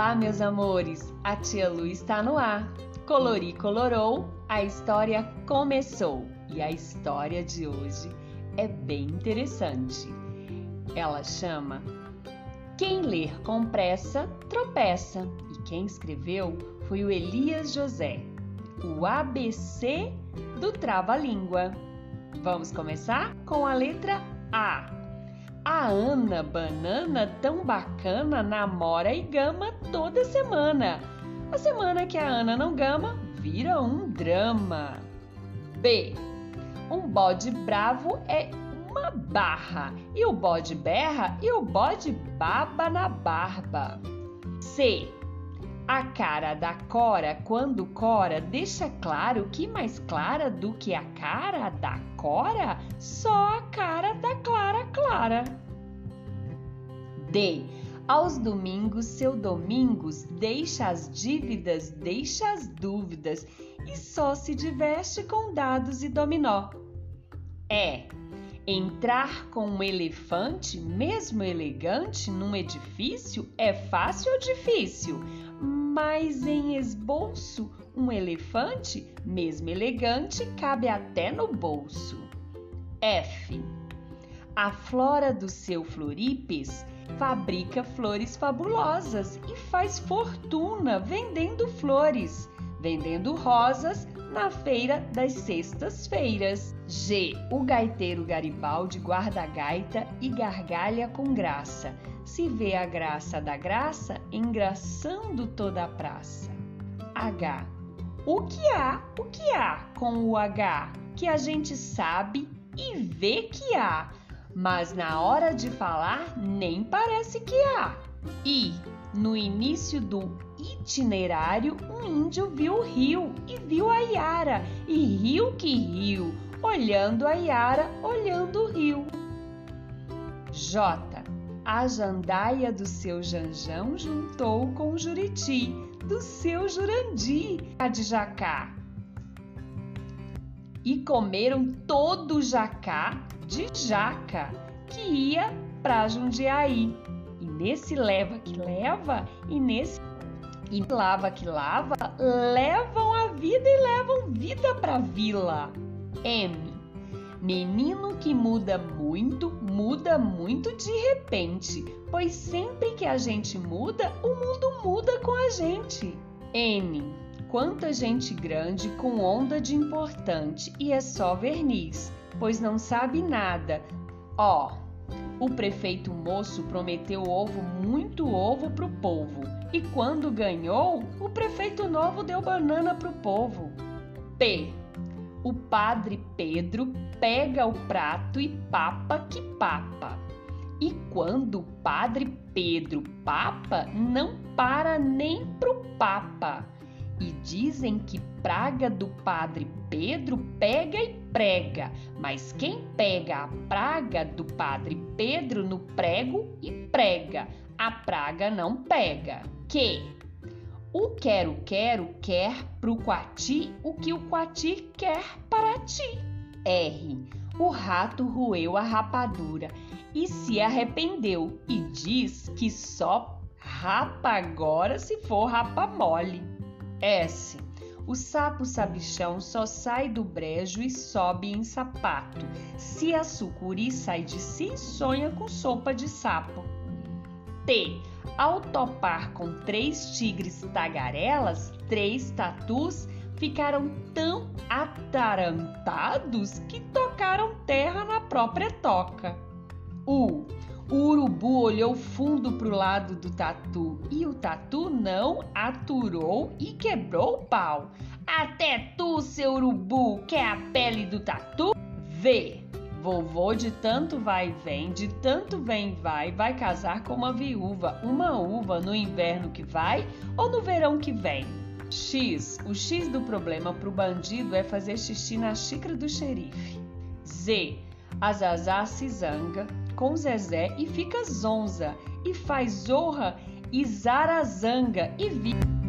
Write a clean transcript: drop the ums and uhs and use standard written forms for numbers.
Olá, meus amores! A Tia Lu está no ar. Colori colorou, a história começou. E a história de hoje é bem interessante. Ela chama Quem Ler com Pressa Tropeça. E quem escreveu foi o Elias José, o ABC do Trava-Língua. Vamos começar com a letra A. A Ana Banana tão bacana namora e gama toda semana. A semana que a Ana não gama vira um drama. B. Um bode bravo é uma barra, e o bode berra e o bode baba na barba. C. A cara da Cora quando cora deixa claro que mais clara do que a cara da Cora, só a cara da Clara Clara. D. Aos domingos seu Domingos deixa as dívidas, deixa as dúvidas e só se diverte com dados e dominó. E. Entrar com um elefante, mesmo elegante, num edifício é fácil ou difícil? Mas em esboço, um elefante, mesmo elegante, cabe até no bolso. F. A flora do seu Floripes fabrica flores fabulosas e faz fortuna vendendo flores, vendendo rosas na feira das sextas-feiras. G. O gaiteiro Garibaldi guarda a gaita e gargalha com graça. Se vê a graça da graça engraçando toda a praça. H. O que há com o H? Que a gente sabe e vê que há, mas na hora de falar nem parece que há. I. No início do itinerário, um índio viu o rio e viu a Iara, e riu que riu, olhando a Iara, olhando o rio. J. A jandaia do seu Janjão juntou com o Juriti, do seu Jurandi, a de jacá. E comeram todo o jacá de jaca, que ia pra Jundiaí. E nesse leva que leva, e nesse lava que lava, levam a vida e levam vida pra vila. M. Menino que muda muito de repente, pois sempre que a gente muda, o mundo muda com a gente. N. Quanta gente grande com onda de importante e é só verniz, pois não sabe nada. Ó, o prefeito moço prometeu ovo, muito ovo pro povo, e quando ganhou, o prefeito novo deu banana pro povo. P. O padre Pedro pega o prato e papa que papa. E quando o padre Pedro papa, não para nem pro papa. E dizem que praga do padre Pedro pega e prega, mas quem pega a praga do padre Pedro no prego e prega, a praga não pega. Que? O quero-quero quer pro coati o que o coati quer para ti. R. O rato roeu a rapadura e se arrependeu e diz que só rapa agora se for rapa mole. S. O sapo sabichão só sai do brejo e sobe em sapato. Se a sucuri sai de si, sonha com sopa de sapo. T. Ao topar com 3 tigres tagarelas, 3 tatus ficaram tão atarantados que tocaram terra na própria toca. U. O urubu olhou fundo pro lado do tatu e o tatu não aturou e quebrou o pau. Até tu, seu urubu, quer a pele do tatu? V. Vovô de tanto vai e vem, de tanto vem e vai, vai casar com uma viúva, uma uva no inverno que vai ou no verão que vem. X. O X do problema pro bandido é fazer xixi na xícara do xerife. Z. A Zazá se zanga com Zezé e fica zonza, e faz zorra e zarazanga e vi...